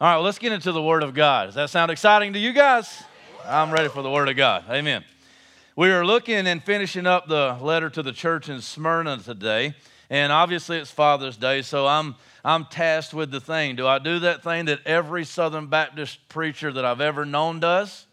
All right, well, let's get into the Word of God. Does that sound exciting to you guys? I'm ready for the Word of God. Amen. We are looking and finishing up the letter to the church in Smyrna today, and obviously it's Father's Day, so I'm tasked with the thing. Do I do that thing that every Southern Baptist preacher that I've ever known does?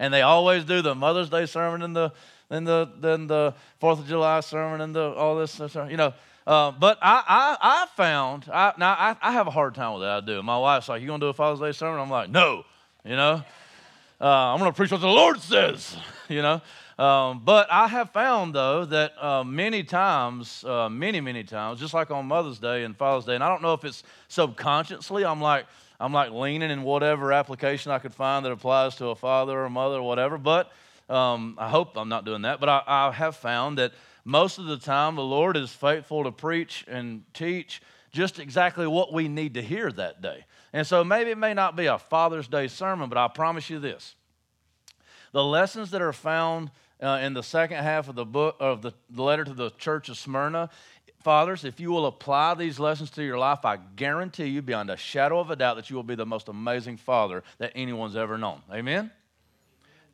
And they always do the Mother's Day sermon and the 4th of July sermon and all this stuff, you know. But I found, now I have a hard time with that, I do. My wife's like, you going to do a Father's Day sermon? I'm like, no, you know. I'm going to preach what the Lord says, you know. But I have found, though, that many times, just like on Mother's Day and Father's Day, and I don't know if it's subconsciously, I'm like leaning in whatever application I could find that applies to a father or a mother or whatever, but I hope I'm not doing that, but I have found that most of the time, the Lord is faithful to preach and teach just exactly what we need to hear that day. And so maybe it may not be a Father's Day sermon, but I promise you this. The lessons that are found in the second half of the book of the letter to the church of Smyrna, fathers, if you will apply these lessons to your life, I guarantee you beyond a shadow of a doubt that you will be the most amazing father that anyone's ever known. Amen?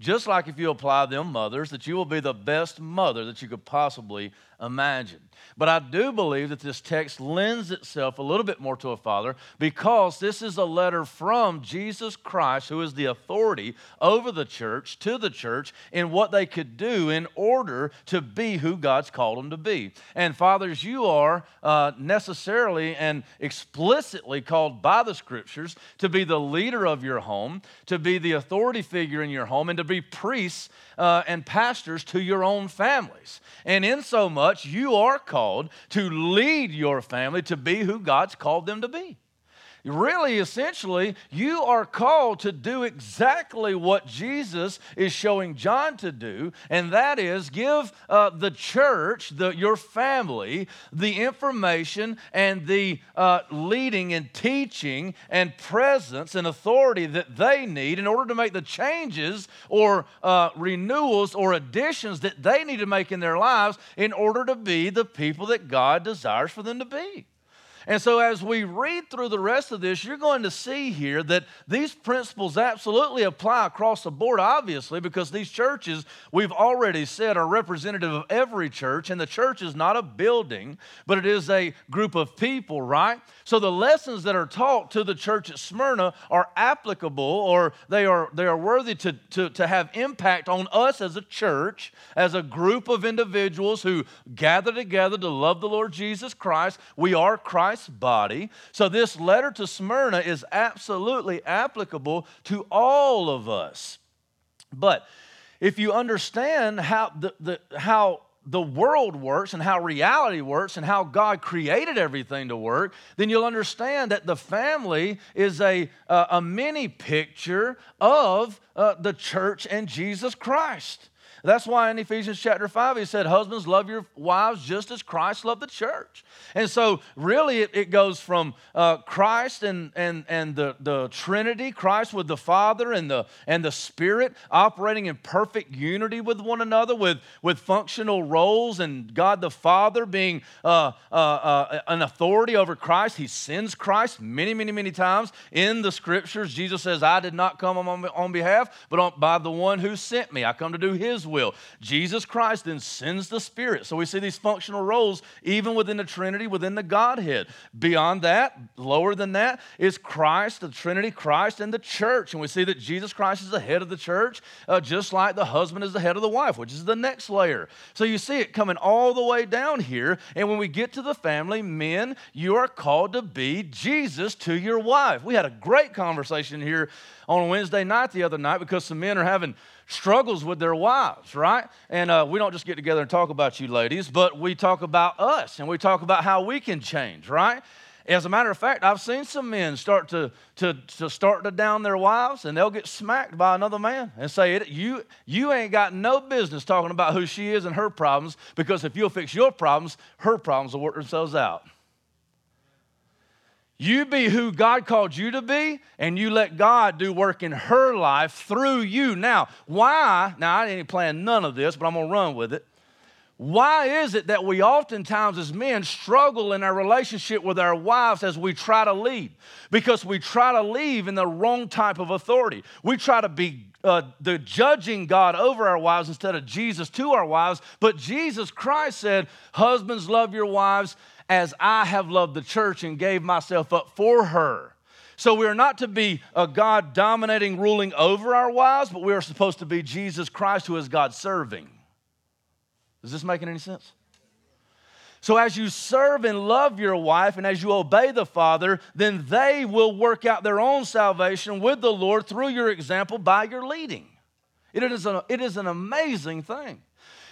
Just like if you apply them, mothers, that you will be the best mother that you could possibly imagine. But I do believe that this text lends itself a little bit more to a father because this is a letter from Jesus Christ, who is the authority over the church, to the church, in what they could do in order to be who God's called them to be. And fathers, you are necessarily and explicitly called by the Scriptures to be the leader of your home, to be the authority figure in your home, and to be priests and pastors to your own families. And in so much, you are called to lead your family to be who God's called them to be. Really, essentially, you are called to do exactly what Jesus is showing John to do, and that is give the church, your family, the information and the leading and teaching and presence and authority that they need in order to make the changes or renewals or additions that they need to make in their lives in order to be the people that God desires for them to be. And so as we read through the rest of this, you're going to see here that these principles absolutely apply across the board, obviously, because these churches, we've already said, are representative of every church, and the church is not a building, but it is a group of people, right? So the lessons that are taught to the church at Smyrna are applicable, or they are worthy to have impact on us as a church, as a group of individuals who gather together to love the Lord Jesus Christ. We are Christ body. So this letter to Smyrna is absolutely applicable to all of us. But if you understand how the world works and how reality works and how God created everything to work, then you'll understand that the family is a mini picture of the church and Jesus Christ. That's why in Ephesians chapter 5, he said, husbands, love your wives just as Christ loved the church. And so really it goes from Christ and the Trinity, Christ with the Father and the Spirit operating in perfect unity with one another, with functional roles, and God the Father being an authority over Christ. He sends Christ many, many, many times in the Scriptures. Jesus says, I did not come on my own behalf, but by the one who sent me. I come to do his will. Jesus Christ then sends the Spirit. So we see these functional roles even within the Trinity, within the Godhead. Beyond that, lower than that, is Christ, the Trinity, Christ, and the church. And we see that Jesus Christ is the head of the church, just like the husband is the head of the wife, which is the next layer. So you see it coming all the way down here. And when we get to the family, men, you are called to be Jesus to your wife. We had a great conversation here on Wednesday night the other night because some men are having struggles with their wives, right? And we don't just get together and talk about you ladies, but we talk about us and we talk about how we can change, right? As a matter of fact, I've seen some men start to start to down their wives, and they'll get smacked by another man and say, you ain't got no business talking about who she is and her problems, because if you'll fix your problems, her problems will work themselves out. You be who God called you to be, and you let God do work in her life through you. Now, I ain't planning none of this, but I'm going to run with it. Why is it that we oftentimes as men struggle in our relationship with our wives as we try to lead? Because we try to lead in the wrong type of authority. We try to be the judging God over our wives instead of Jesus to our wives. But Jesus Christ said, husbands, love your wives as I have loved the church and gave myself up for her. So we are not to be a God dominating, ruling over our wives, but we are supposed to be Jesus Christ who is God serving. Is this making any sense? So as you serve and love your wife and as you obey the Father, then they will work out their own salvation with the Lord through your example by your leading. It is an amazing thing.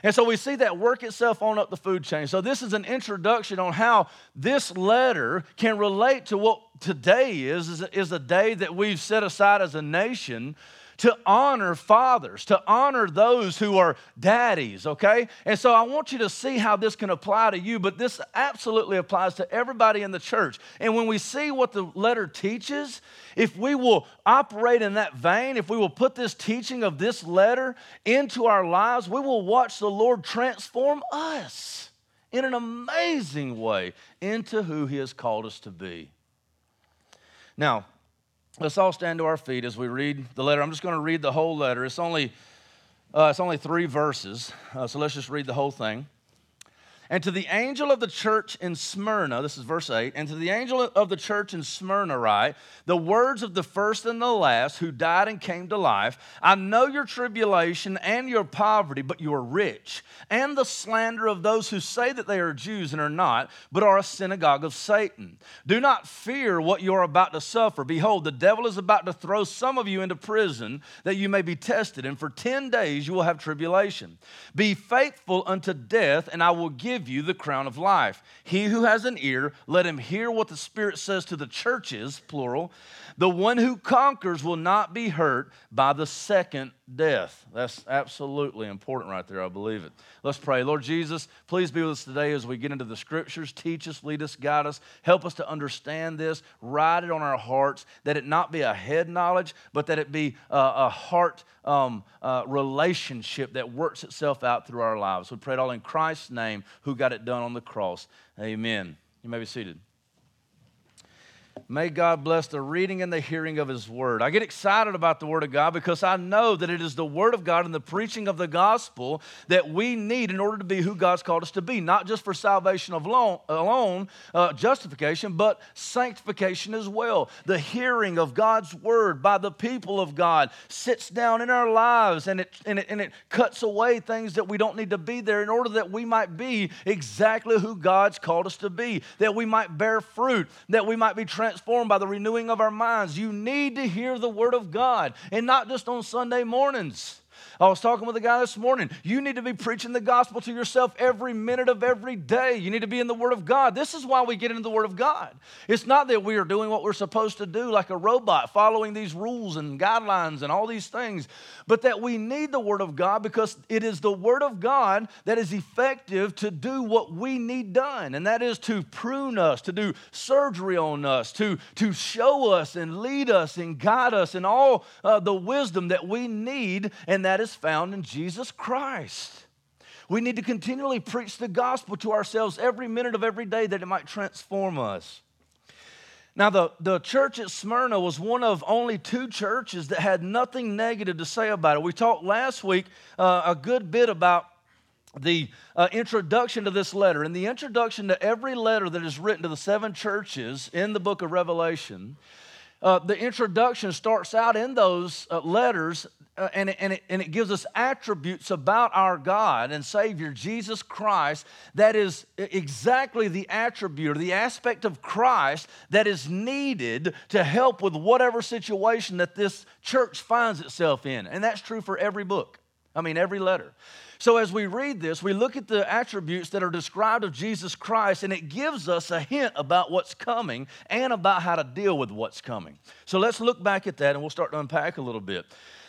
And so we see that work itself on up the food chain. So this is an introduction on how this letter can relate to what today is a day that we've set aside as a nation to honor fathers, to honor those who are daddies, okay? And so I want you to see how this can apply to you, but this absolutely applies to everybody in the church. And when we see what the letter teaches, if we will operate in that vein, if we will put this teaching of this letter into our lives, we will watch the Lord transform us in an amazing way into who He has called us to be. Now, let's all stand to our feet as we read the letter. I'm just going to read the whole letter. It's only 3 verses, so let's just read the whole thing. And to the angel of the church in Smyrna, this is verse 8, and to the angel of the church in Smyrna write, the words of the first and the last who died and came to life, I know your tribulation and your poverty, but you are rich, and the slander of those who say that they are Jews and are not, but are a synagogue of Satan. Do not fear what you are about to suffer. Behold, the devil is about to throw some of you into prison that you may be tested, and for 10 days you will have tribulation. Be faithful unto death, and I will give you the crown of life. He who has an ear, let him hear what the Spirit says to the churches, plural. The one who conquers will not be hurt by the second death. That's absolutely important right there. I believe it. Let's pray. Lord Jesus, please be with us today as we get into the scriptures. Teach us, lead us, guide us. Help us to understand this. Write it on our hearts, that it not be a head knowledge, but that it be a heart relationship that works itself out through our lives. We pray it all in Christ's name, who got it done on the cross. Amen. You may be seated. May God bless the reading and the hearing of His Word. I get excited about the Word of God because I know that it is the Word of God and the preaching of the gospel that we need in order to be who God's called us to be, not just for salvation alone, justification, but sanctification as well. The hearing of God's Word by the people of God sits down in our lives, and it cuts away things that we don't need to be there in order that we might be exactly who God's called us to be, that we might bear fruit, that we might be transformed by the renewing of our minds. You need to hear the Word of God, and not just on Sunday mornings. I was talking with a guy this morning. You need to be preaching the gospel to yourself every minute of every day. You need to be in the Word of God. This is why we get into the Word of God. It's not that we are doing what we're supposed to do like a robot, following these rules and guidelines and all these things, but that we need the Word of God because it is the Word of God that is effective to do what we need done, and that is to prune us, to do surgery on us, to show us and lead us and guide us in all the wisdom that we need, and that is found in Jesus Christ. We need to continually preach the gospel to ourselves every minute of every day that it might transform us. Now, the church at Smyrna was one of only 2 churches that had nothing negative to say about it. We talked last week a good bit about the introduction to this letter. In the introduction to every letter that is written to the 7 churches in the book of Revelation, the introduction starts out in those letters, and it gives us attributes about our God and Savior, Jesus Christ, that is exactly the attribute or the aspect of Christ that is needed to help with whatever situation that this church finds itself in. And that's true for every book. I mean, every letter. So as we read this, we look at the attributes that are described of Jesus Christ, and it gives us a hint about what's coming and about how to deal with what's coming. So let's look back at that, and we'll start to unpack a little bit.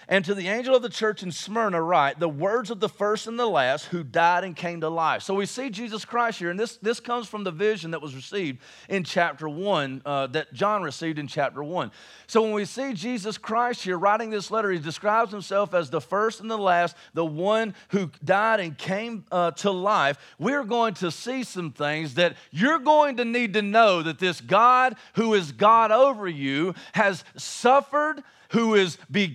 And to the angel of the church in Smyrna write, the words of the first and the last who died and came to life. So we see Jesus Christ here, and this comes from the vision that was received in chapter 1, that John received in chapter 1. So when we see Jesus Christ here writing this letter, He describes Himself as the first and the last, the one who died and came to life, we're going to see some things that you're going to need to know, that this God who is God over you has suffered, who is the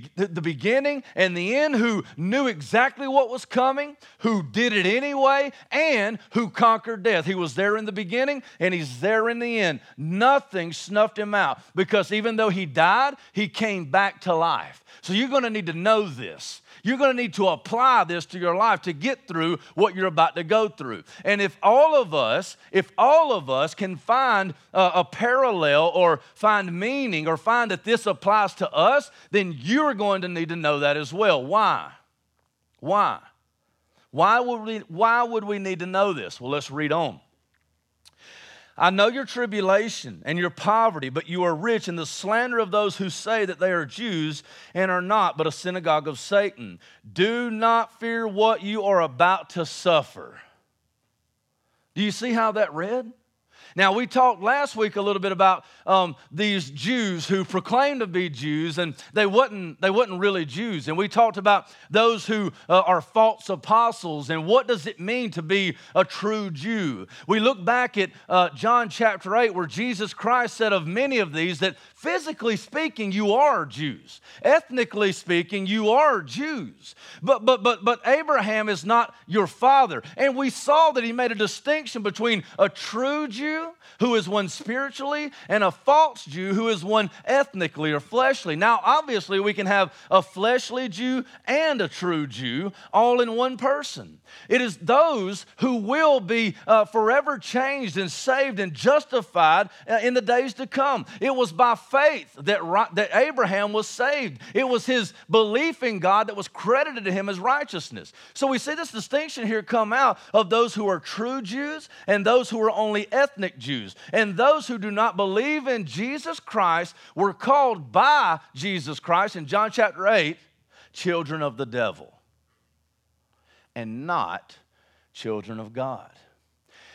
beginning and the end, who knew exactly what was coming, who did it anyway, and who conquered death. He was there in the beginning, and he's there in the end. Nothing snuffed him out, because even though he died, he came back to life. So you're going to need to know this. You're going to need to apply this to your life to get through what you're about to go through. And if all of us can find a parallel or find meaning or find that this applies to us, then you're going to need to know that as well. Why? Why would we need to know this? Well, let's read on. I know your tribulation and your poverty, but you are rich, in the slander of those who say that they are Jews and are not, but a synagogue of Satan. Do not fear what you are about to suffer. Do you see how that read? Now, we talked last week a little bit about these Jews who proclaimed to be Jews, and they wasn't really Jews. And we talked about those who are false apostles, and what does it mean to be a true Jew? We look back at John chapter 8, where Jesus Christ said of many of these that physically speaking, you are Jews. Ethnically speaking, you are Jews. But Abraham is not your father. And we saw that he made a distinction between a true Jew, who is one spiritually, and a false Jew, who is one ethnically or fleshly. Now, obviously, we can have a fleshly Jew and a true Jew all in one person. It is those who will be forever changed and saved and justified in the days to come. It was by faith that Abraham was saved. It was his belief in God that was credited to him as righteousness. So we see this distinction here come out of those who are true Jews and those who are only ethnic Jews. And those who do not believe in Jesus Christ were called by Jesus Christ in John chapter 8, children of the devil and not children of God.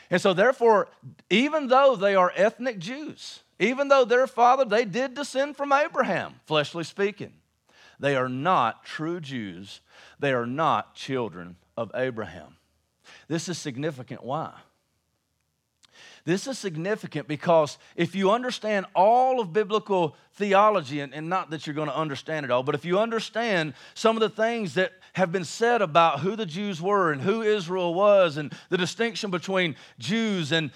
And so therefore, even though they are ethnic Jews, even though their father, they did descend from Abraham, fleshly speaking, they are not true Jews. They are not children of Abraham. This is significant. Why? This is significant because if you understand all of biblical theology, and not that you're going to understand it all, but if you understand some of the things that have been said about who the Jews were and who Israel was and the distinction between Jews and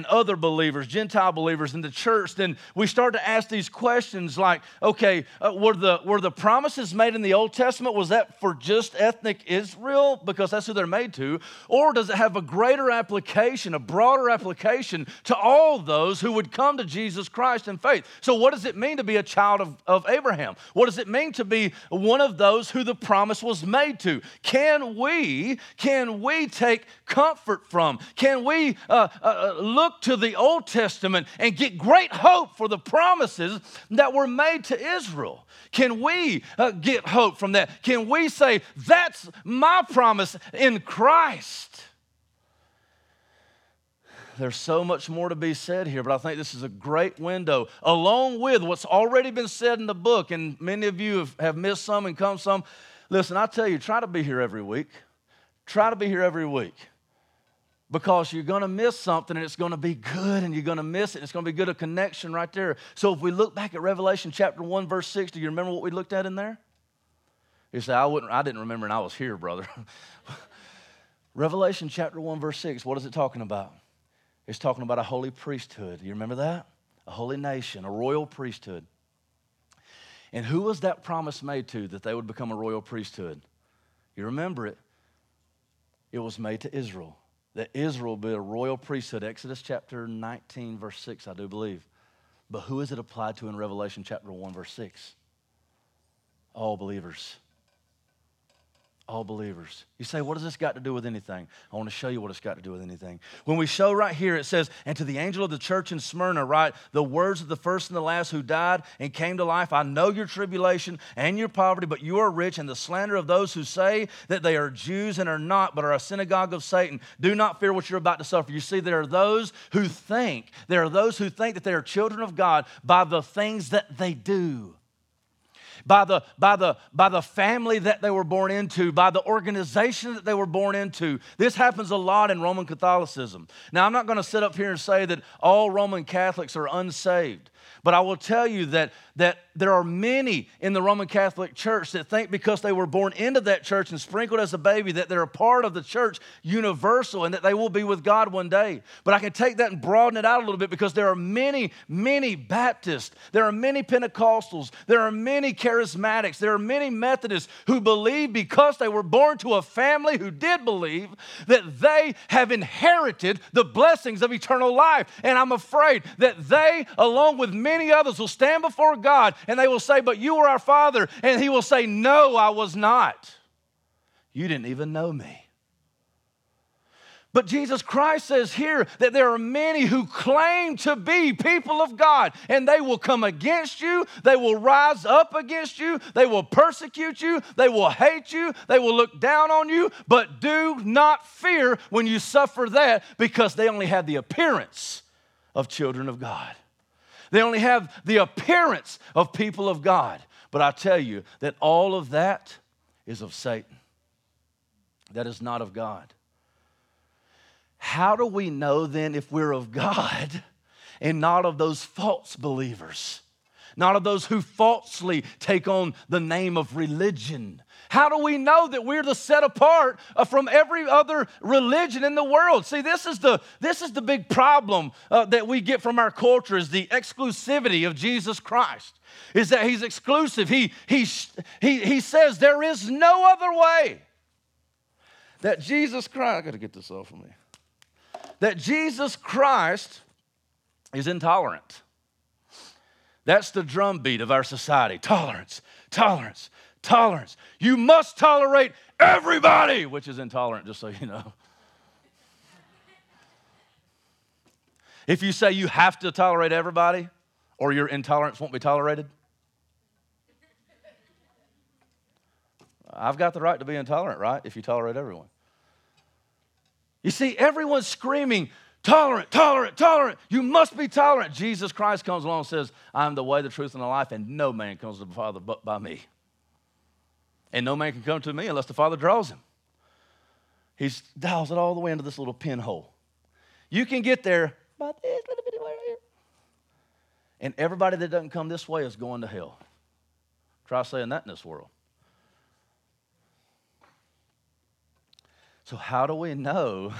other believers, Gentile believers in the church, then we start to ask these questions like, okay, were the promises made in the Old Testament, was that for just ethnic Israel? Because that's who they're made to. Or does it have a greater application, a broader application to all those who would come to Jesus Christ in faith? So what does it mean to be a child of Abraham? What does it mean to be one of those who the promise was made to? Can we take comfort from? Can we look to the Old Testament and get great hope for the promises that were made to Israel? Can we get hope from that? Can we say, that's my promise in Christ? There's so much more to be said here, but I think this is a great window, along with what's already been said in the book, and many of you have missed some and come some. Listen, I tell you, try to be here every week. Try to be here every week, because you're going to miss something, and it's going to be good, and you're going to miss it, and it's going to be good, a connection right there. So if we look back at Revelation chapter 1, verse 6, do you remember what we looked at in there? You say, I didn't remember, and I was here, brother. Revelation chapter 1, verse 6, what is it talking about? It's talking about a holy priesthood. You remember that? A holy nation, a royal priesthood. And who was that promise made to, that they would become a royal priesthood? You remember it. It was made to Israel, that Israel be a royal priesthood. Exodus chapter 19, verse 6, I do believe. But who is it applied to in Revelation chapter 1, verse 6? All believers. All believers. You say, what has this got to do with anything? I want to show you what it's got to do with anything. When we show right here, it says, and to the angel of the church in Smyrna, write the words of the first and the last who died and came to life. I know your tribulation and your poverty, but you are rich, and the slander of those who say that they are Jews and are not, but are a synagogue of Satan. Do not fear what you're about to suffer. You see, there are those who think that they are children of God by the things that they do. by the family that they were born into, by the organization that they were born into. This happens a lot in Roman Catholicism. Now, I'm not going to sit up here and say that all Roman Catholics are unsaved, but I will tell you that there are many in the Roman Catholic Church that think because they were born into that church and sprinkled as a baby that they're a part of the church universal and that they will be with God one day. But I can take that and broaden it out a little bit because there are many, many Baptists, there are many Pentecostals, there are many Charismatics, there are many Methodists who believe because they were born to a family who did believe that they have inherited the blessings of eternal life. And I'm afraid that they, along with many others, will stand before God and they will say, "But you were our father." And he will say, "No, I was not. You didn't even know me." But Jesus Christ says here that there are many who claim to be people of God, and they will come against you, they will rise up against you, they will persecute you, they will hate you, they will look down on you, but do not fear when you suffer that, because they only have the appearance of children of God. They only have the appearance of people of God. But I tell you that all of that is of Satan. That is not of God. How do we know then if we're of God and not of those false believers? Not of those who falsely take on the name of religion. How do we know that we're the set apart from every other religion in the world? See, this is the big problem that we get from our culture, is the exclusivity of Jesus Christ. Is that he's exclusive. He says there is no other way that Jesus Christ. I got to get this off of me. That Jesus Christ is intolerant. That's the drumbeat of our society. Tolerance, tolerance, tolerance. You must tolerate everybody, which is intolerant, just so you know. If you say you have to tolerate everybody, or your intolerance won't be tolerated, I've got the right to be intolerant, right? If you tolerate everyone. You see, everyone's screaming, "Tolerant, tolerant, tolerant. You must be tolerant." Jesus Christ comes along and says, "I'm the way, the truth, and the life, and no man comes to the Father but by me. And no man can come to me unless the Father draws him." He dials it all the way into this little pinhole. You can get there by this little bit right here. And everybody that doesn't come this way is going to hell. Try saying that in this world. So how do we know?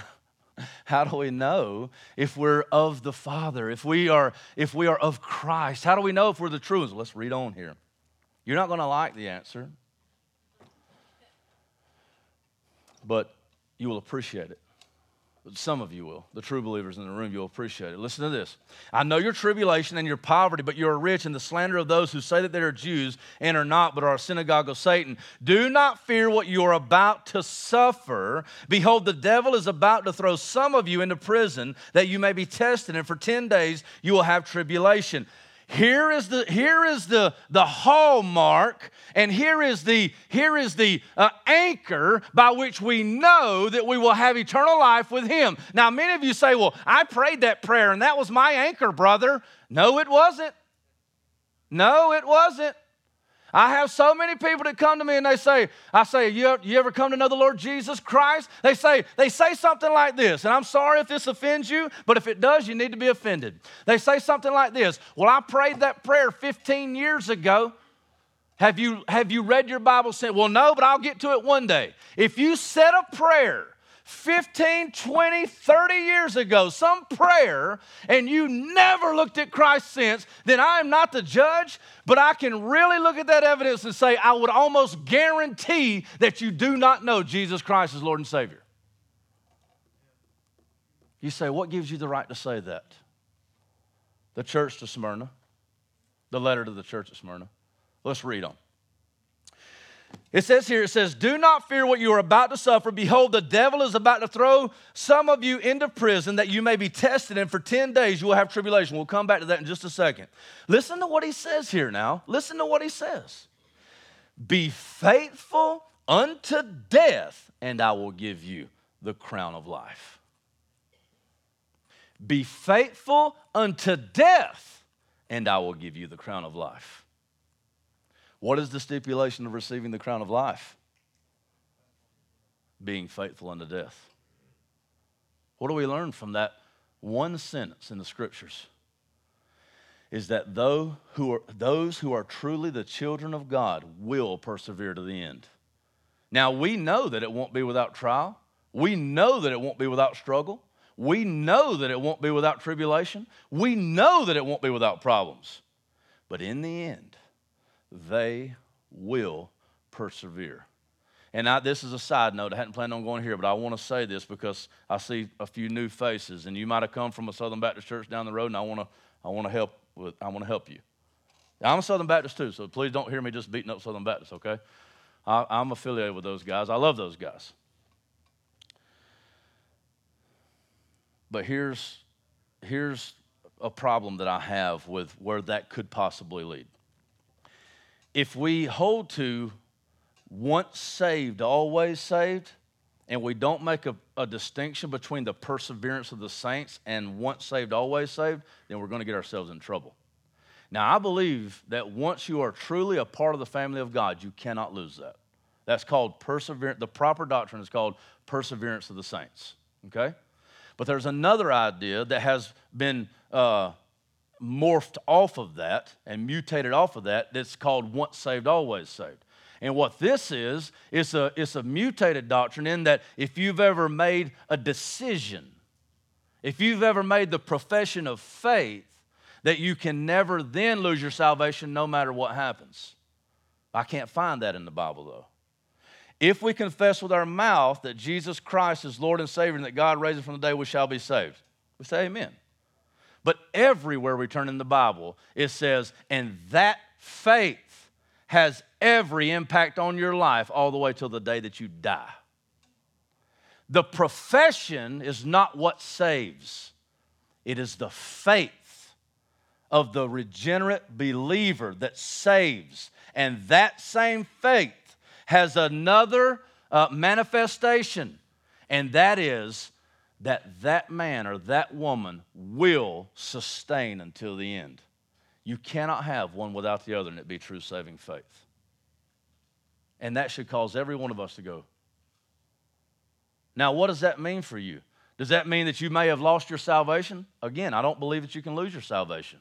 How do we know if we're of the Father, if we are of Christ? How do we know if we're the true ones? Let's read on here. You're not going to like the answer, but you will appreciate it. Some of you will. The true believers in the room, you'll appreciate it. Listen to this. "I know your tribulation and your poverty, but you are rich, and the slander of those who say that they are Jews and are not, but are a synagogue of Satan. Do not fear what you are about to suffer. Behold, the devil is about to throw some of you into prison, that you may be tested, and for 10 days you will have tribulation." Here is the hallmark, and here is the anchor by which we know that we will have eternal life with him. Now, many of you say, "Well, I prayed that prayer, and that was my anchor, brother." No, it wasn't. No, it wasn't. I have so many people that come to me and they say, you ever come to know the Lord Jesus Christ? They say something like this, and I'm sorry if this offends you, but if it does, you need to be offended. They say something like this: "Well, I prayed that prayer 15 years ago. Have you read your Bible since?" Well, no, but I'll get to it one day. If you said a prayer 15, 20, 30 years ago, some prayer, and you never looked at Christ since, then I am not the judge, but I can really look at that evidence and say, I would almost guarantee that you do not know Jesus Christ as Lord and Savior. You say, what gives you the right to say that? The church to Smyrna, the letter to the church at Smyrna. Let's read on. It says, "Do not fear what you are about to suffer. Behold, the devil is about to throw some of you into prison, that you may be tested, and for 10 days you will have tribulation." We'll come back to that in just a second. Listen to what he says here now. Listen to what he says. "Be faithful unto death, and I will give you the crown of life." Be faithful unto death, and I will give you the crown of life. What is the stipulation of receiving the crown of life? Being faithful unto death. What do we learn from that one sentence in the scriptures? Is that those who are truly the children of God will persevere to the end. Now, we know that it won't be without trial. We know that it won't be without struggle. We know that it won't be without tribulation. We know that it won't be without problems. But in the end, they will persevere. And this is a side note. I hadn't planned on going here, but I want to say this because I see a few new faces, and you might have come from a Southern Baptist church down the road, and I want to help you. I'm a Southern Baptist too, so please don't hear me just beating up Southern Baptists, okay? I'm affiliated with those guys. I love those guys. But here's a problem that I have with where that could possibly lead. If we hold to once saved, always saved, and we don't make a distinction between the perseverance of the saints and once saved, always saved, then we're going to get ourselves in trouble. Now, I believe that once you are truly a part of the family of God, you cannot lose that. That's called perseverance. The proper doctrine is called perseverance of the saints, okay? But there's another idea that has been morphed off of that and mutated off of that that's called once saved, always saved. And what this is, it's a mutated doctrine in that if you've ever made a decision, if you've ever made the profession of faith, that you can never then lose your salvation no matter what happens. I can't find that in the Bible, though. If we confess with our mouth that Jesus Christ is Lord and Savior and that God raised him from the dead, we shall be saved. We say amen. But everywhere we turn in the Bible, it says, and that faith has every impact on your life all the way till the day that you die. The profession is not what saves. It is the faith of the regenerate believer that saves. And that same faith has another manifestation, and that is that man or that woman will sustain until the end. You cannot have one without the other and it be true saving faith. And that should cause every one of us to go. Now, what does that mean for you? Does that mean that you may have lost your salvation? Again, I don't believe that you can lose your salvation.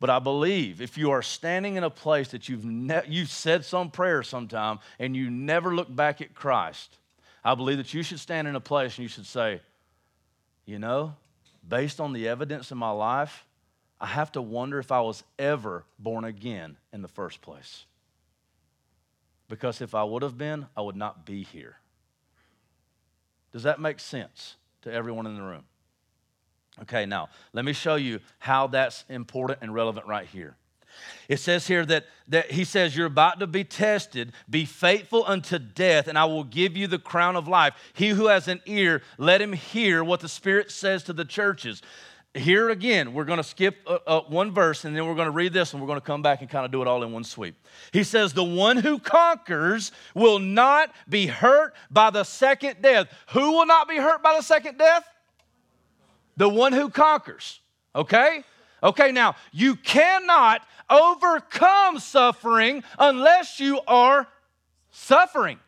But I believe if you are standing in a place that you've said some prayer sometime and you never look back at Christ, I believe that you should stand in a place and you should say, you know, based on the evidence in my life, I have to wonder if I was ever born again in the first place. Because if I would have been, I would not be here. Does that make sense to everyone in the room? Okay, now, let me show you how that's important and relevant right here. It says here that he says, you're about to be tested, be faithful unto death, and I will give you the crown of life. He who has an ear, let him hear what the Spirit says to the churches. Here again, we're going to skip one verse, and then we're going to read this, and we're going to come back and kind of do it all in one sweep. He says, the one who conquers will not be hurt by the second death. Who will not be hurt by the second death? The one who conquers, okay? Okay, now, you cannot overcome suffering unless you are suffering,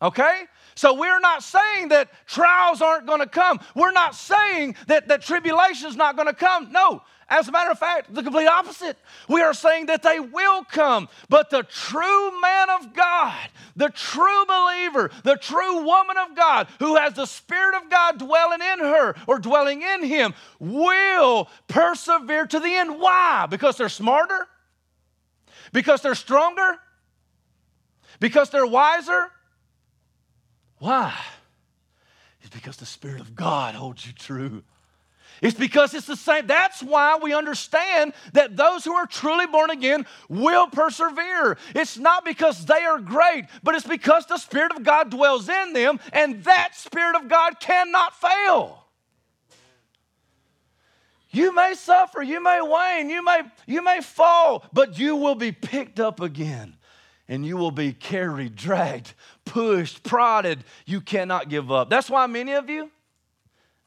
okay? So we're not saying that trials aren't going to come. We're not saying that tribulation is not going to come. No, as a matter of fact, the complete opposite. We are saying that they will come. But the true man of God, the true believer, the true woman of God who has the Spirit of God dwelling in her or dwelling in him will persevere to the end. Why? Because they're smarter? Because they're stronger? Because they're wiser? Why? It's because the Spirit of God holds you true. It's because it's the same. That's why we understand that those who are truly born again will persevere. It's not because they are great, but it's because the Spirit of God dwells in them, and that Spirit of God cannot fail. You may suffer, you may wane, you may fall, but you will be picked up again. And you will be carried, dragged, pushed, prodded. You cannot give up. That's why many of you,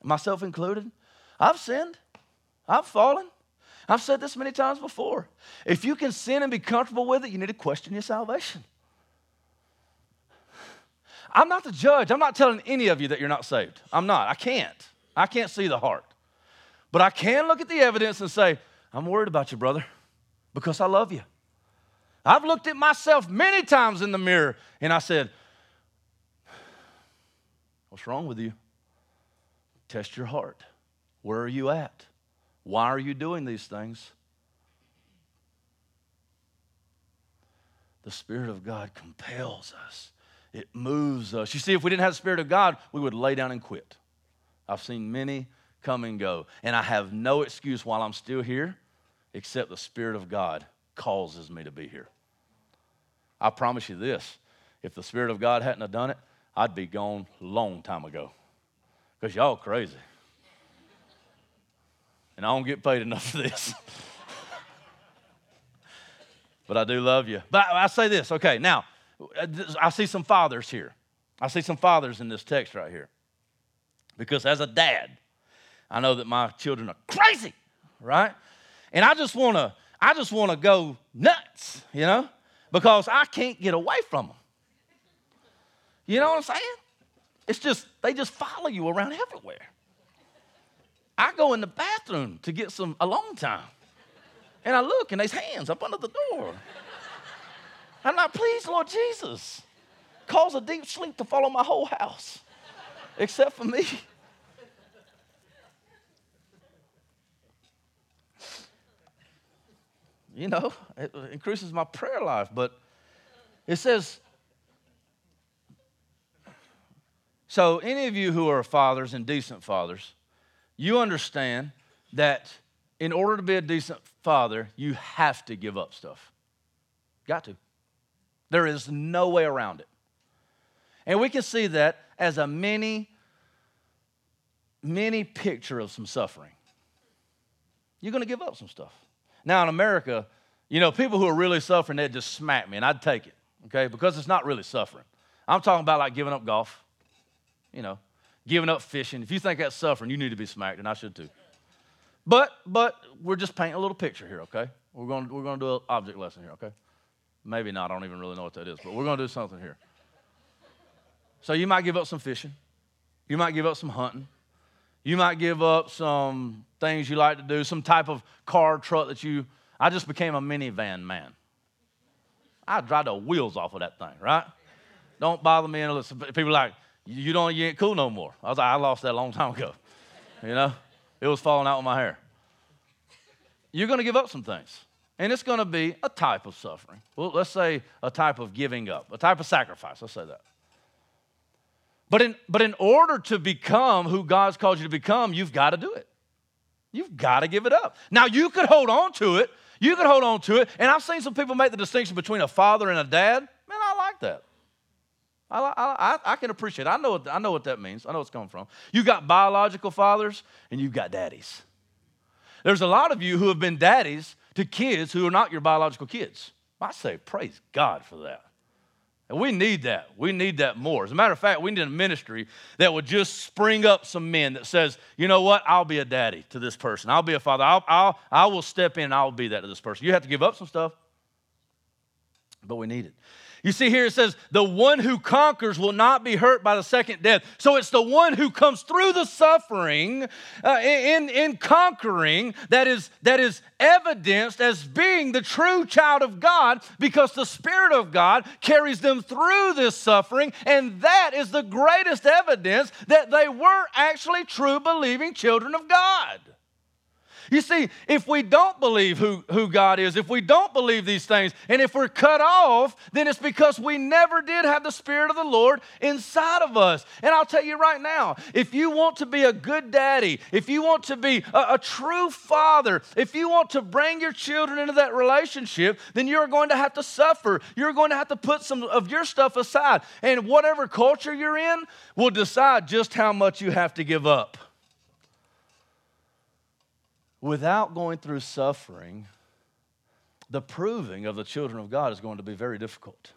myself included, I've sinned. I've fallen. I've said this many times before. If you can sin and be comfortable with it, you need to question your salvation. I'm not the judge. I'm not telling any of you that you're not saved. I'm not. I can't. I can't see the heart. But I can look at the evidence and say, I'm worried about you, brother, because I love you. I've looked at myself many times in the mirror, and I said, what's wrong with you? Test your heart. Where are you at? Why are you doing these things? The Spirit of God compels us. It moves us. You see, if we didn't have the Spirit of God, we would lay down and quit. I've seen many come and go, and I have no excuse while I'm still here except the Spirit of God causes me to be here. I promise you this, if the Spirit of God hadn't have done it, I'd be gone long time ago because y'all crazy. And I don't get paid enough for this. But I do love you. But I say this, okay, now, I see some fathers here. I see some fathers in this text right here. Because as a dad, I know that my children are crazy, right? And I just want to go nuts, you know, because I can't get away from them. You know what I'm saying? It's just, they just follow you around everywhere. I go in the bathroom to get some alone time, and I look, and there's hands up under the door. I'm like, please, Lord Jesus, cause a deep sleep to follow my whole house, except for me. You know, it increases my prayer life, but it says, so any of you who are fathers and decent fathers, you understand that in order to be a decent father, you have to give up stuff. Got to. There is no way around it. And we can see that as a mini, mini picture of some suffering. You're going to give up some stuff. Now, in America, you know, people who are really suffering, they'd just smack me, and I'd take it, okay, because it's not really suffering. I'm talking about like giving up golf, you know, giving up fishing. If you think that's suffering, you need to be smacked, and I should too. But we're just painting a little picture here, okay? We're going to do an object lesson here, okay? Maybe not. I don't even really know what that is, but we're going to do something here. So you might give up some fishing. You might give up some hunting. You might give up some things you like to do, some type of car, truck that you... I just became a minivan man. I drive the wheels off of that thing, right? Don't bother me. And people are like, you ain't cool no more. I was like, I lost that a long time ago. You know? It was falling out with my hair. You're going to give up some things. And it's going to be a type of suffering. Well, let's say a type of giving up, a type of sacrifice. Let's say that. But in order to become who God's called you to become, you've got to do it. You've got to give it up. Now, you could hold on to it. You could hold on to it. And I've seen some people make the distinction between a father and a dad. Man, I like that. I can appreciate it. I know what that means. I know where it's coming from. You got biological fathers, and you've got daddies. There's a lot of you who have been daddies to kids who are not your biological kids. I say praise God for that. And we need that. We need that more. As a matter of fact, we need a ministry that would just spring up some men that says, you know what, I'll be a daddy to this person. I'll be a father. I will step in and I'll be that to this person. You have to give up some stuff, but we need it. You see here it says, the one who conquers will not be hurt by the second death. So it's the one who comes through the suffering in conquering that is evidenced as being the true child of God because the Spirit of God carries them through this suffering, and that is the greatest evidence that they were actually true believing children of God. You see, if we don't believe who God is, if we don't believe these things, and if we're cut off, then it's because we never did have the Spirit of the Lord inside of us. And I'll tell you right now, if you want to be a good daddy, if you want to be a true father, if you want to bring your children into that relationship, then you're going to have to suffer. You're going to have to put some of your stuff aside. And whatever culture you're in will decide just how much you have to give up. Without going through suffering, the proving of the children of God is going to be very difficult.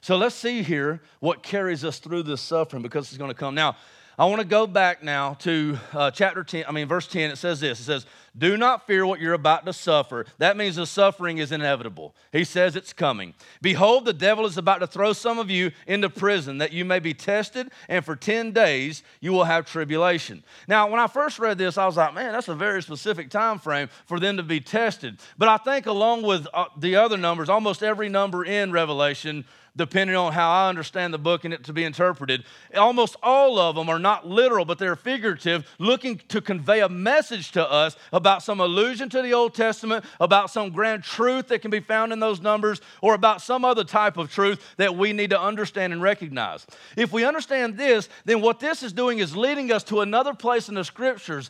So let's see here what carries us through this suffering because it's going to come. Now, I want to go back now to verse 10. It says this. It says, Do not fear what you're about to suffer. That means the suffering is inevitable. He says it's coming. Behold, the devil is about to throw some of you into prison that you may be tested, and for 10 days you will have tribulation. Now, when I first read this, I was like, man, that's a very specific time frame for them to be tested. But I think along with the other numbers, almost every number in Revelation, depending on how I understand the book and it to be interpreted, almost all of them are not literal, but they're figurative, looking to convey a message to us about some allusion to the Old Testament, about some grand truth that can be found in those numbers, or about some other type of truth that we need to understand and recognize. If we understand this, then what this is doing is leading us to another place in the Scriptures.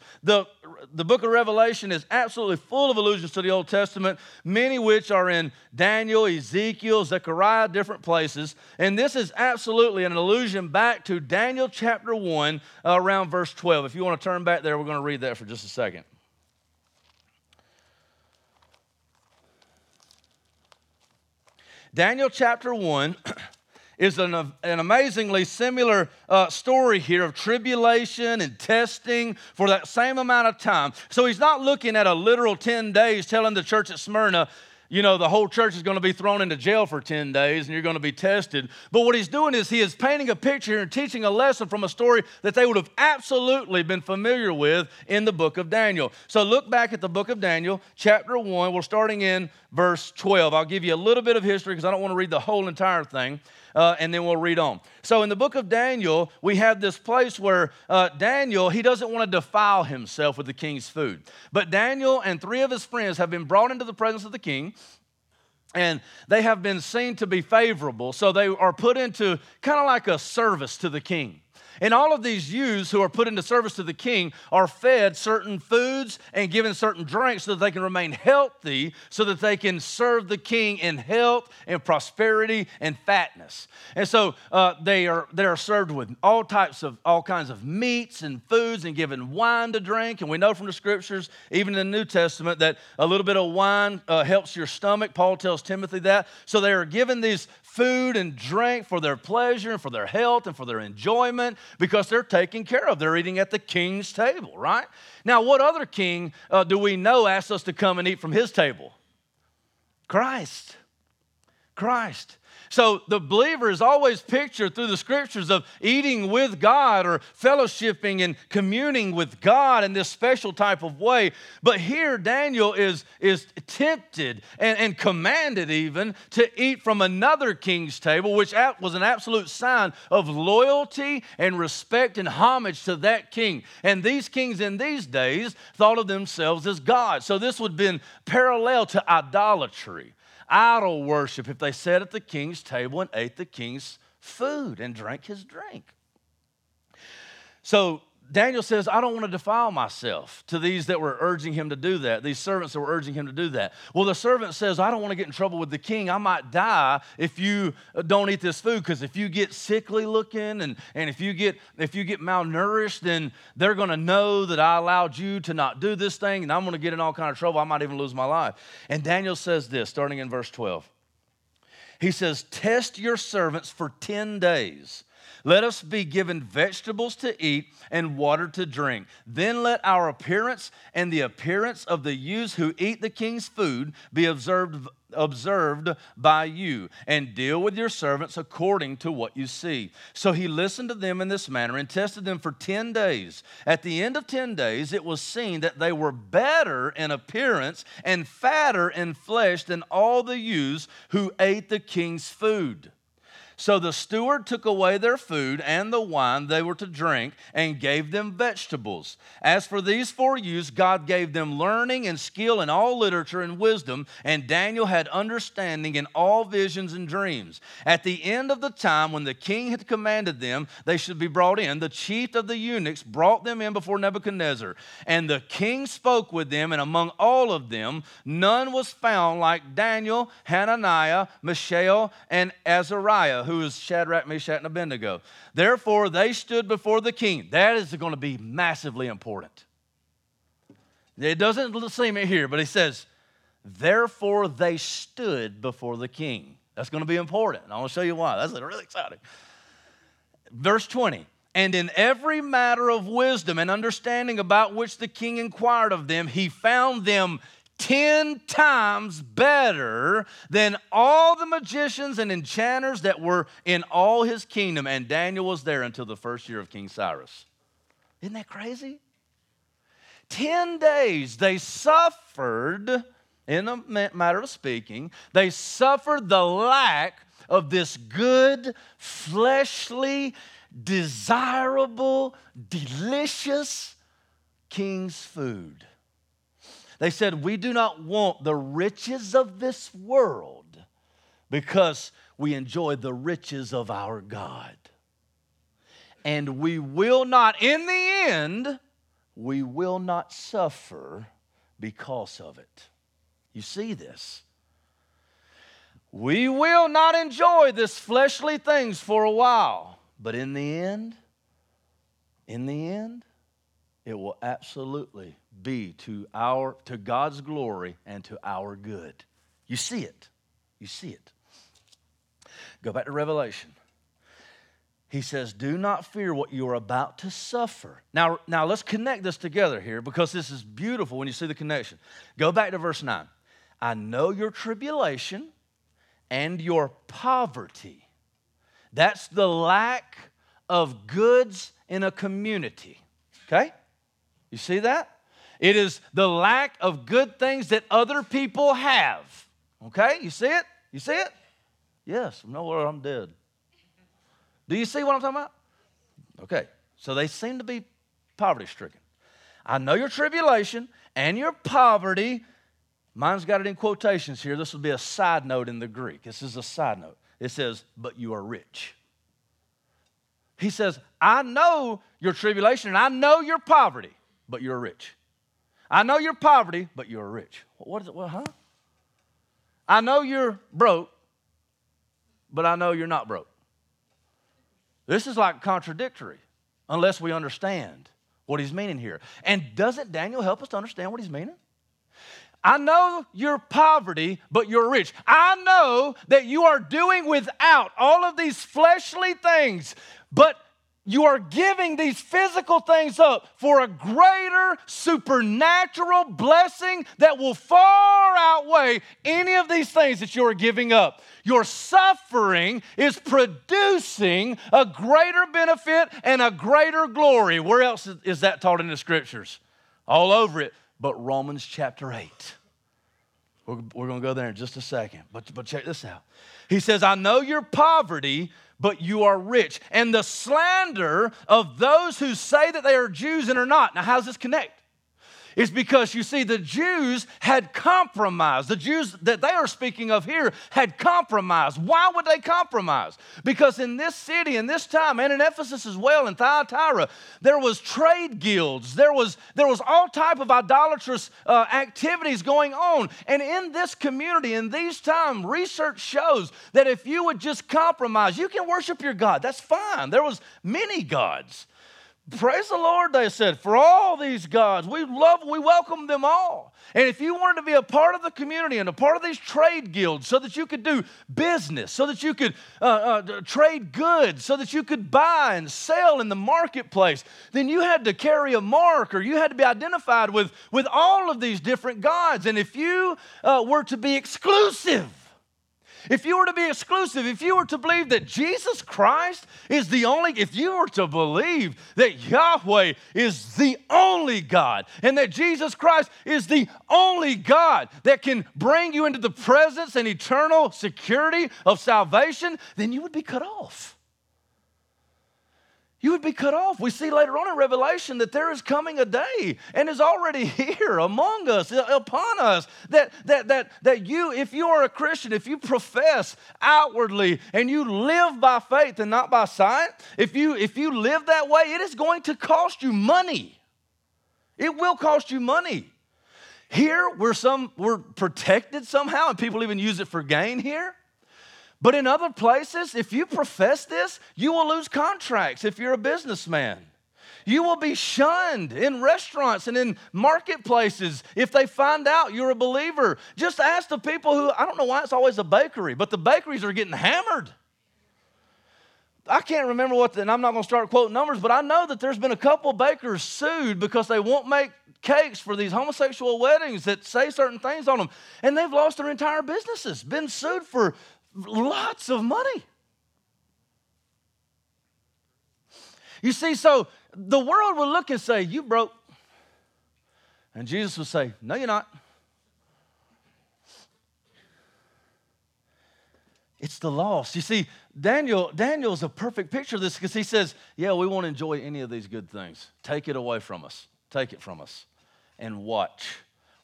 The book of Revelation is absolutely full of allusions to the Old Testament, many which are in Daniel, Ezekiel, Zechariah, different places. And this is absolutely an allusion back to Daniel chapter 1, around verse 12. If you want to turn back there, we're going to read that for just a second. Daniel chapter 1 is an amazingly similar story here of tribulation and testing for that same amount of time. So he's not looking at a literal 10 days telling the church at Smyrna, you know, the whole church is going to be thrown into jail for 10 days and you're going to be tested. But what he's doing is he is painting a picture and teaching a lesson from a story that they would have absolutely been familiar with in the book of Daniel. So look back at the book of Daniel, chapter 1. We're starting in verse 12. I'll give you a little bit of history because I don't want to read the whole entire thing, and then we'll read on. So in the book of Daniel, we have this place where Daniel, he doesn't want to defile himself with the king's food. But Daniel and three of his friends have been brought into the presence of the king, and they have been seen to be favorable. So they are put into kind of like a service to the king. And all of these youths who are put into service to the king are fed certain foods and given certain drinks so that they can remain healthy, so that they can serve the king in health and prosperity and fatness. And so they are served with all kinds of meats and foods and given wine to drink. And we know from the Scriptures, even in the New Testament, that a little bit of wine helps your stomach. Paul tells Timothy that. So they are given these food and drink for their pleasure and for their health and for their enjoyment, because they're taken care of. They're eating at the king's table, right? Now, what other king do we know asked us to come and eat from his table? Christ. So the believer is always pictured through the Scriptures of eating with God or fellowshipping and communing with God in this special type of way. But here Daniel is tempted and commanded even to eat from another king's table, which was an absolute sign of loyalty and respect and homage to that king. And these kings in these days thought of themselves as God. So this would have been parallel to idolatry. Idol worship, if they sat at the king's table and ate the king's food and drank his drink. So Daniel says, I don't want to defile myself, to these that were urging him to do that, these servants that were urging him to do that. Well, the servant says, I don't want to get in trouble with the king. I might die if you don't eat this food, because if you get sickly looking and if you get malnourished, then they're going to know that I allowed you to not do this thing, and I'm going to get in all kind of trouble. I might even lose my life. And Daniel says this, starting in verse 12. He says, test your servants for 10 days. Let us be given vegetables to eat and water to drink. Then let our appearance and the appearance of the youths who eat the king's food be observed by you, and deal with your servants according to what you see. So he listened to them in this manner and tested them for 10 days. At the end of 10 days, it was seen that they were better in appearance and fatter in flesh than all the youths who ate the king's food. So the steward took away their food and the wine they were to drink and gave them vegetables. As for these 4 youths, God gave them learning and skill in all literature and wisdom, and Daniel had understanding in all visions and dreams. At the end of the time when the king had commanded them they should be brought in, the chief of the eunuchs brought them in before Nebuchadnezzar. And the king spoke with them, and among all of them none was found like Daniel, Hananiah, Mishael, and Azariah, who is Shadrach, Meshach, and Abednego. Therefore, they stood before the king. That is going to be massively important. It doesn't seem it here, but he says, therefore, they stood before the king. That's going to be important. I want to show you why. That's really exciting. Verse 20. And in every matter of wisdom and understanding about which the king inquired of them, he found them 10 times better than all the magicians and enchanters that were in all his kingdom. And Daniel was there until the first year of King Cyrus. Isn't that crazy? 10 days they suffered, in a matter of speaking, they suffered the lack of this good, fleshly, desirable, delicious king's food. They said, we do not want the riches of this world because we enjoy the riches of our God. And we will not, in the end, we will not suffer because of it. You see this? We will not enjoy this fleshly things for a while. But in the end, it will absolutely be to God's glory and to our good. You see it. You see it. Go back to Revelation. He says, do not fear what you are about to suffer. Now let's connect this together here because this is beautiful when you see the connection. Go back to verse 9. I know your tribulation and your poverty. That's the lack of goods in a community, okay? You see that? It is the lack of good things that other people have, okay? You see it? You see it? Yes, no, I'm dead. Do you see what I'm talking about? Okay, so they seem to be poverty-stricken. I know your tribulation and your poverty. Mine's got it in quotations here. This will be a side note in the Greek. This is a side note. It says, but you are rich. He says, I know your tribulation and I know your poverty, but you're rich. I know your poverty, but you're rich. What is it? Well, huh? I know you're broke, but I know you're not broke. This is like contradictory unless we understand what he's meaning here. And doesn't Daniel help us to understand what he's meaning? I know your poverty, but you're rich. I know that you are doing without all of these fleshly things, but you are giving these physical things up for a greater supernatural blessing that will far outweigh any of these things that you are giving up. Your suffering is producing a greater benefit and a greater glory. Where else is that taught in the Scriptures? All over it. But Romans chapter 8. We're going to go there in just a second. But check this out. He says, I know your poverty, but you are rich. And the slander of those who say that they are Jews and are not. Now, how does this connect? It's because, you see, the Jews had compromised. The Jews that they are speaking of here had compromised. Why would they compromise? Because in this city, in this time, and in Ephesus as well, in Thyatira, there was trade guilds. There was all type of idolatrous activities going on. And in this community, in these times, research shows that if you would just compromise, you can worship your God. That's fine. There was many gods. Praise the Lord, they said, for all these gods, we welcome them all. And if you wanted to be a part of the community and a part of these trade guilds so that you could do business, so that you could trade goods, so that you could buy and sell in the marketplace, then you had to carry a mark or you had to be identified with all of these different gods. And if you were to be exclusive, if you were to believe that Jesus Christ is the only, if you were to believe that Yahweh is the only God and that Jesus Christ is the only God that can bring you into the presence and eternal security of salvation, then you would be cut off. You would be cut off. We see later on in Revelation that there is coming a day and is already here among us, upon us, that you, if you are a Christian, if you profess outwardly and you live by faith and not by sight, if you live that way, it is going to cost you money. It will cost you money. Here, we're protected somehow, and people even use it for gain here. But in other places, if you profess this, you will lose contracts if you're a businessman. You will be shunned in restaurants and in marketplaces if they find out you're a believer. Just ask the people who, I don't know why it's always a bakery, but the bakeries are getting hammered. I can't remember what, and I'm not going to start quoting numbers, but I know that there's been a couple bakers sued because they won't make cakes for these homosexual weddings that say certain things on them, and they've lost their entire businesses, been sued for lots of money. You see, so the world would look and say, you broke. And Jesus would say, no, you're not. It's the loss. You see, Daniel's a perfect picture of this because he says, yeah, we won't enjoy any of these good things. Take it away from us. Take it from us. And watch.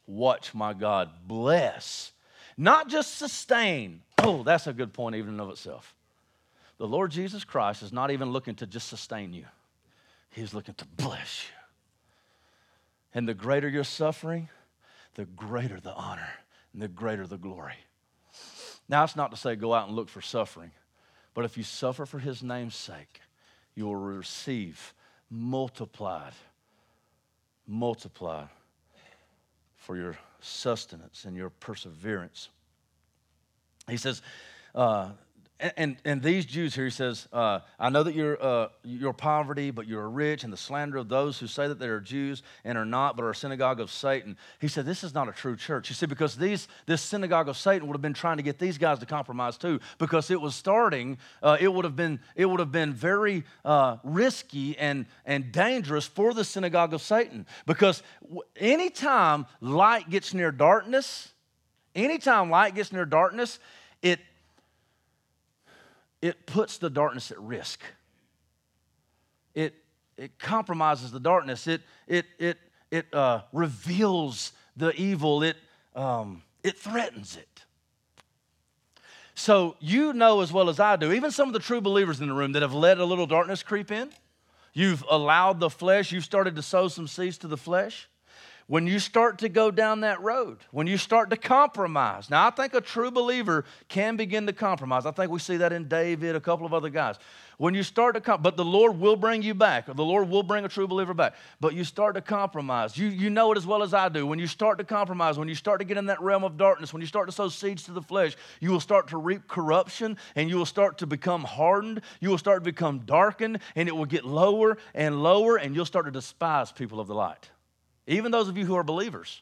Watch my God bless. Not just sustain. Oh, that's a good point even of itself. The Lord Jesus Christ is not even looking to just sustain you. He's looking to bless you. And the greater your suffering, the greater the honor and the greater the glory. Now, it's not to say go out and look for suffering, but if you suffer for his name's sake, you will receive multiplied for your sustenance and your perseverance. He says, and these Jews here, he says, I know that you're poverty, but you're rich, and the slander of those who say that they are Jews and are not, but are a synagogue of Satan. He said, this is not a true church. You see, because this synagogue of Satan would have been trying to get these guys to compromise too, because it was starting. It would have been very risky and dangerous for the synagogue of Satan, because anytime light gets near darkness, it puts the darkness at risk. It compromises the darkness. It reveals the evil. It threatens it. So you know as well as I do, even some of the true believers in the room that have let a little darkness creep in, you've allowed the flesh, you've started to sow some seeds to the flesh. When you start to go down that road, when you start to compromise. Now, I think a true believer can begin to compromise. I think we see that in David, a couple of other guys. When you start to but the Lord will bring you back. Or the Lord will bring a true believer back. But you start to compromise. You know it as well as I do. When you start to compromise, when you start to get in that realm of darkness, when you start to sow seeds to the flesh, you will start to reap corruption, and you will start to become hardened. You will start to become darkened, and it will get lower and lower, and you'll start to despise people of the light. Even those of you who are believers.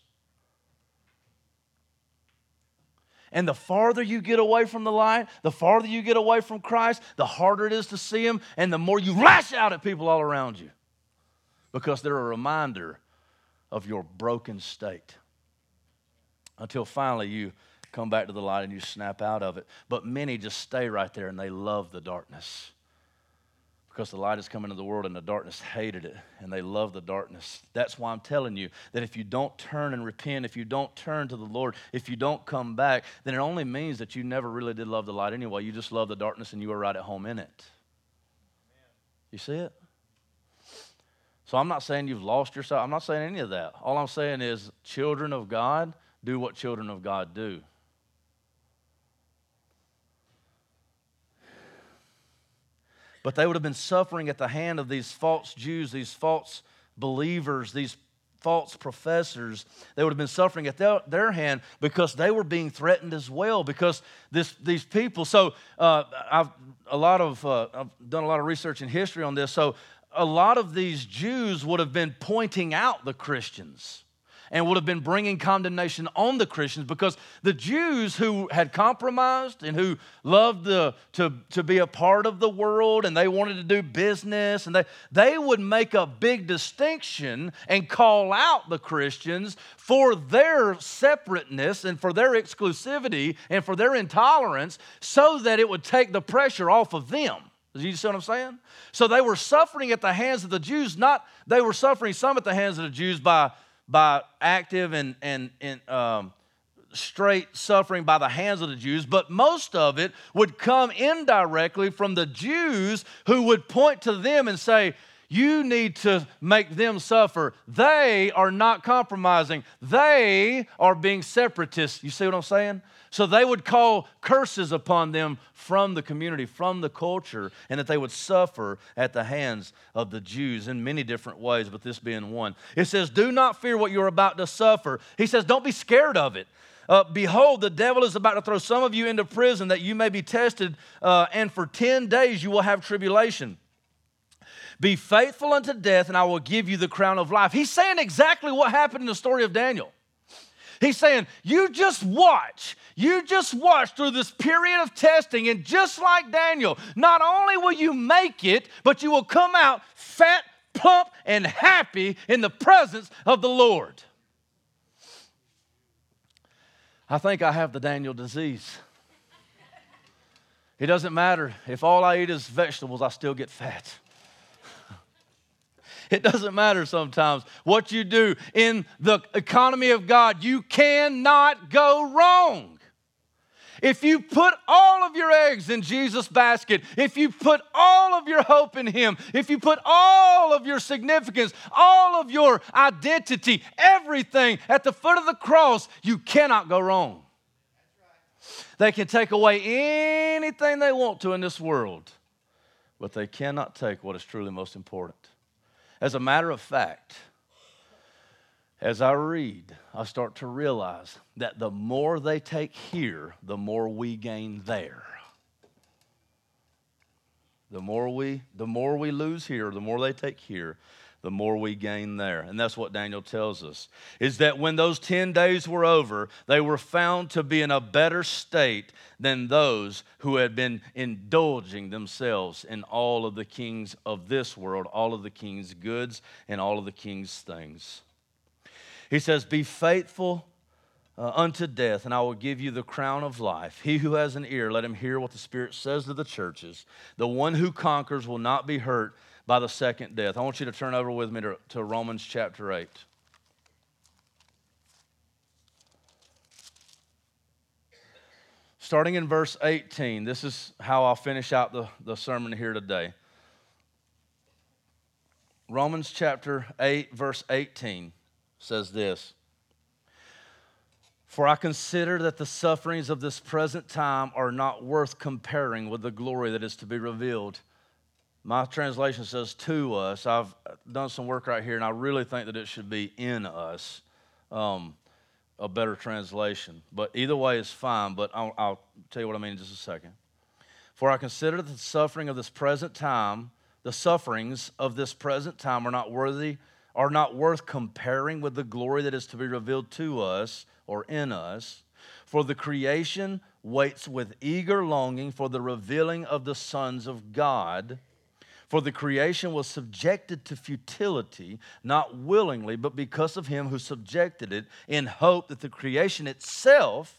And the farther you get away from the light, the farther you get away from Christ, the harder it is to see him, and the more you lash out at people all around you, because they're a reminder of your broken state, until finally you come back to the light and you snap out of it. But many just stay right there, and they love the darkness, because the light has come into the world and the darkness hated it, and they love the darkness. That's why I'm telling you that if you don't turn and repent, if you don't turn to the Lord, if you don't come back, then it only means that you never really did love the light anyway. You just love the darkness and you were right at home in it. You see it? So I'm not saying you've lost yourself. I'm not saying any of that. All I'm saying is children of God do what children of God do. But they would have been suffering at the hand of these false Jews, these false believers, these false professors. They would have been suffering at their hand because they were being threatened as well, because these people. So I've done a lot of research in history on this. So a lot of these Jews would have been pointing out the Christians and would have been bringing condemnation on the Christians, because the Jews who had compromised and who loved to be a part of the world, and they wanted to do business, and they would make a big distinction and call out the Christians for their separateness and for their exclusivity and for their intolerance, so that it would take the pressure off of them. You see what I'm saying? So they were suffering at the hands of the Jews, they were suffering some at the hands of the Jews by active and straight suffering by the hands of the Jews, but most of it would come indirectly from the Jews, who would point to them and say, you need to make them suffer. They are not compromising. They are being separatists. You see what I'm saying? So they would call curses upon them from the community, from the culture, and that they would suffer at the hands of the Jews in many different ways, but this being one. It says, do not fear what you're about to suffer. He says, don't be scared of it. Behold, the devil is about to throw some of you into prison that you may be tested, and for 10 days you will have tribulation. Be faithful unto death, and I will give you the crown of life. He's saying exactly what happened in the story of Daniel. He's saying, you just watch through this period of testing, and just like Daniel, not only will you make it, but you will come out fat, plump, and happy in the presence of the Lord. I think I have the Daniel disease. It doesn't matter. If all I eat is vegetables, I still get fat. It doesn't matter sometimes what you do in the economy of God. You cannot go wrong. If you put all of your eggs in Jesus' basket, if you put all of your hope in Him, if you put all of your significance, all of your identity, everything at the foot of the cross, you cannot go wrong. They can take away anything they want to in this world, but they cannot take what is truly most important. As a matter of fact, as I read, I start to realize that the more they take here, the more we gain there. The more we lose here, the more they take here, the more we gain there. And that's what Daniel tells us, is that when those 10 days were over, they were found to be in a better state than those who had been indulging themselves in all of the kings of this world, all of the king's goods, and all of the king's things. He says, be faithful unto death, and I will give you the crown of life. He who has an ear, let him hear what the Spirit says to the churches. The one who conquers will not be hurt by the second death. I want you to turn over with me to Romans chapter 8. Starting in verse 18, this is how I'll finish out the sermon here today. Romans chapter 8, verse 18 says this: for I consider that the sufferings of this present time are not worth comparing with the glory that is to be revealed. My translation says to us. I've done some work right here, and I really think that it should be in us, a better translation. But either way is fine, but I'll tell you what I mean in just a second. For I consider that the sufferings of this present time are not worth comparing with the glory that is to be revealed to us or in us. For the creation waits with eager longing for the revealing of the sons of God. For the creation was subjected to futility, not willingly, but because of Him who subjected it, in hope that the creation itself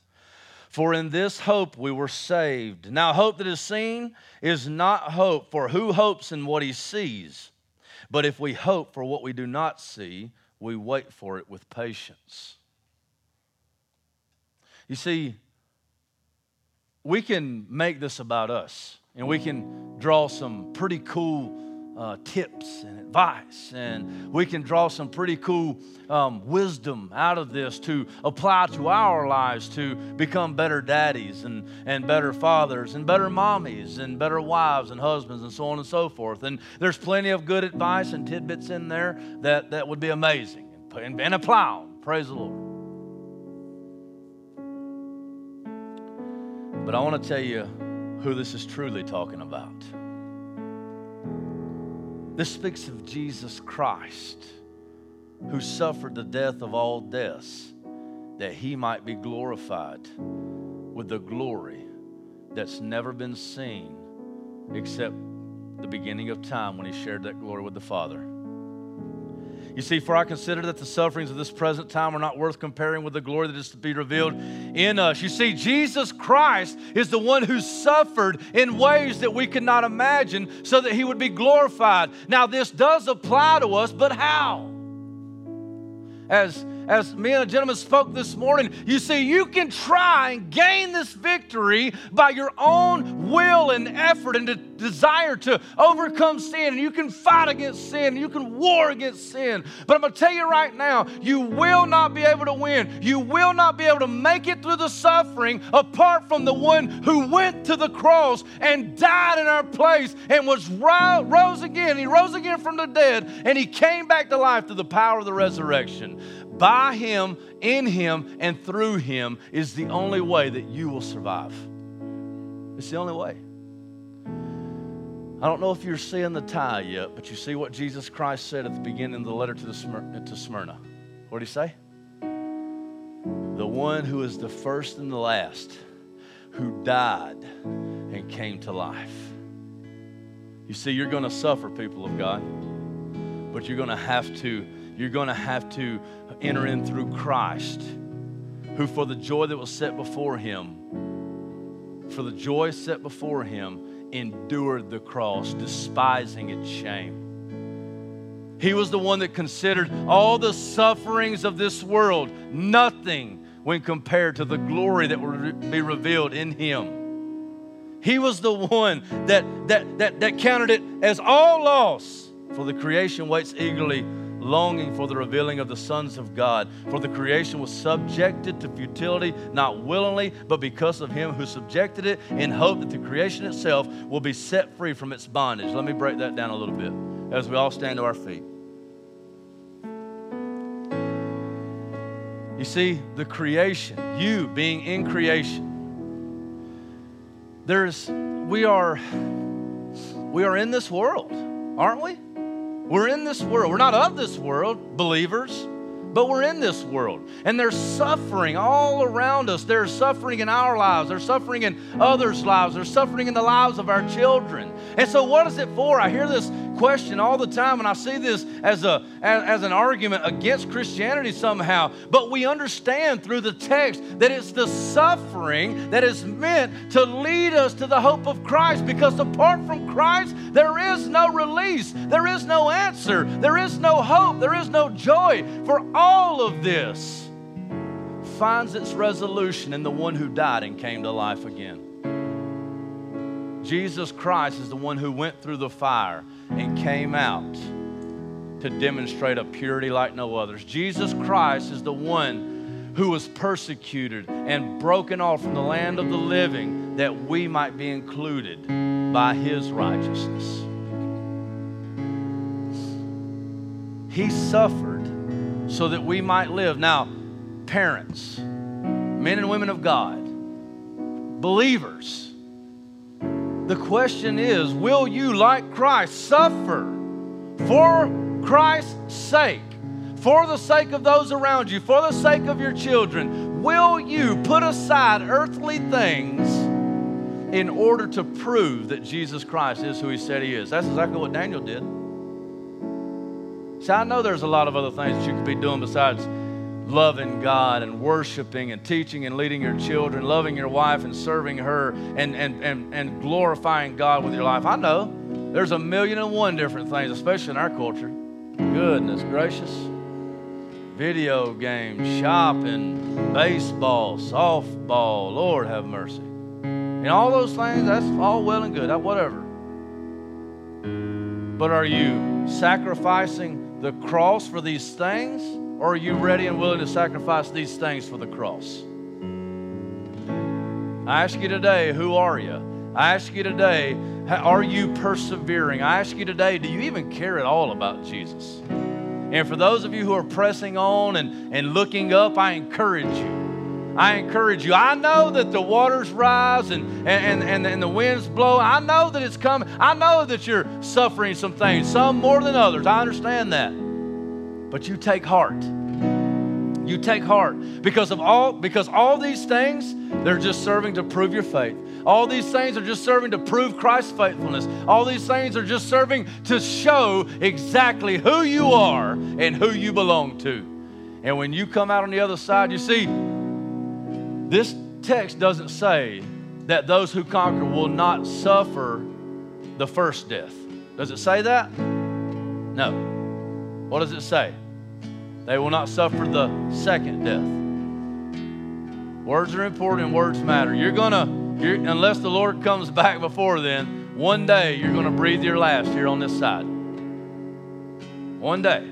For in this hope we were saved. Now hope that is seen is not hope, for who hopes in what he sees? But if we hope for what we do not see, we wait for it with patience. You see, we can make this about us, and we can draw some pretty cool tips and advice, and we can draw some pretty cool wisdom out of this to apply to our lives to become better daddies and better fathers and better mommies and better wives and husbands and so on and so forth. And there's plenty of good advice and tidbits in there that would be amazing, and apply them. Praise the Lord. But I want to tell you who this is truly talking about. This speaks of Jesus Christ, who suffered the death of all deaths, that He might be glorified with the glory that's never been seen except the beginning of time when He shared that glory with the Father. You see, for I consider that the sufferings of this present time are not worth comparing with the glory that is to be revealed in us. You see, Jesus Christ is the one who suffered in ways that we could not imagine so that He would be glorified. Now, this does apply to us, but how? As as me and a gentleman spoke this morning, you see, you can try and gain this victory by your own will and effort and desire to overcome sin. And you can fight against sin. And you can war against sin. But I'm going to tell you right now, you will not be able to win. You will not be able to make it through the suffering apart from the one who went to the cross and died in our place and was rose again. He rose again from the dead, and he came back to life through the power of the resurrection. By him, in him, and through him is the only way that you will survive. It's the only way. I don't know if you're seeing the tie yet, but you see what Jesus Christ said at the beginning of the letter to Smyrna. What did he say? The one who is the first and the last, who died and came to life. You see, you're going to suffer, people of God, but you're going to have to enter in through Christ, who for the joy that was set before him, endured the cross, despising its shame. He was the one that considered all the sufferings of this world nothing when compared to the glory that will be revealed in him. He was the one that counted it as all loss. For the creation waits eagerly, longing for the revealing of the sons of God. For the creation was subjected to futility, not willingly, but because of him who subjected it, in hope that the creation itself will be set free from its bondage. Let me break that down a little bit as we all stand to our feet. You see, the creation, you being in creation, we are in this world, aren't we? We're in this world. We're not of this world, believers, but we're in this world. And there's suffering all around us. There's suffering in our lives. There's suffering in others' lives. There's suffering in the lives of our children. And so what is it for? I hear this question all the time, and I see this as an argument against Christianity somehow. But we understand through the text that it's the suffering that is meant to lead us to the hope of Christ, because apart from Christ, there is no release, there is no answer, there is no hope, there is no joy. For all of this finds its resolution in the one who died and came to life again. Jesus Christ is the one who went through the fire and came out to demonstrate a purity like no others. Jesus Christ is the one who was persecuted and broken off from the land of the living, that we might be included by his righteousness. He suffered so that we might live. Now, parents, men and women of God, believers, the question is, will you, like Christ, suffer for Christ's sake, for the sake of those around you, for the sake of your children? Will you put aside earthly things in order to prove that Jesus Christ is who he said he is? That's exactly what Daniel did. See, I know there's a lot of other things that you could be doing besides loving God and worshiping and teaching and leading your children, loving your wife and serving her, and glorifying God with your life. I know there's 1,000,001 different things, especially in our culture. Goodness gracious. Video games, shopping, baseball, softball, Lord have mercy. And all those things, that's all well and good, whatever. But are you sacrificing the cross for these things? Or are you ready and willing to sacrifice these things for the cross? I ask you today, who are you? I ask you today, are you persevering? I ask you today, do you even care at all about Jesus? And for those of you who are pressing on and looking up, I encourage you. I know that the waters rise and the winds blow. I know that it's coming. I know that you're suffering some things, some more than others. I understand that. But you take heart. You take heart because all these things, they're just serving to prove your faith. All these things are just serving to prove Christ's faithfulness. All these things are just serving to show exactly who you are and who you belong to. And when you come out on the other side, you see, this text doesn't say that those who conquer will not suffer the first death. Does it say that? No. What does it say? They will not suffer the second death. Words are important. Words matter. Unless the Lord comes back before then, one day you're going to breathe your last here on this side. One day.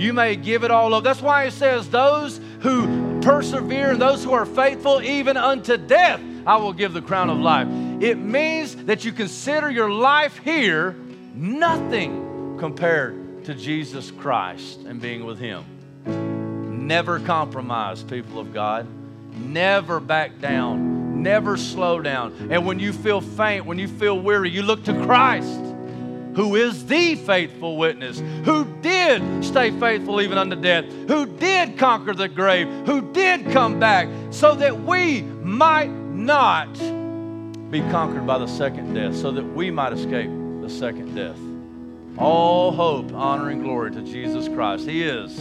You may give it all up. That's why it says, those who persevere and those who are faithful, even unto death, I will give the crown of life. It means that you consider your life here nothing compared to Jesus Christ and being with Him. Never compromise, people of God. Never back down. Never slow down. And when you feel faint, when you feel weary, you look to Christ, who is the faithful witness, who did stay faithful even unto death, who did conquer the grave, who did come back so that we might not be conquered by the second death, so that we might escape the second death. All hope, honor, and glory to Jesus Christ. He is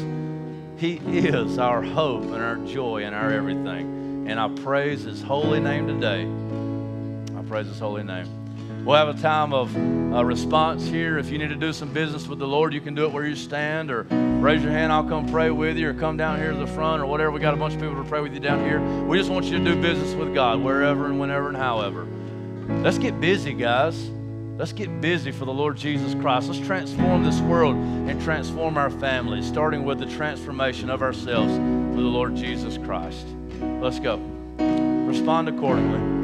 our hope and our joy and our everything. And I praise His holy name today. I praise His holy name. We'll have a time of response here. If you need to do some business with the Lord, you can do it where you stand, or raise your hand, I'll come pray with you, or come down here to the front or whatever. We got a bunch of people to pray with you down here. We just want you to do business with God wherever and whenever and however. Let's get busy, guys. Let's get busy for the Lord Jesus Christ. Let's transform this world and transform our families, starting with the transformation of ourselves for the Lord Jesus Christ. Let's go. Respond accordingly.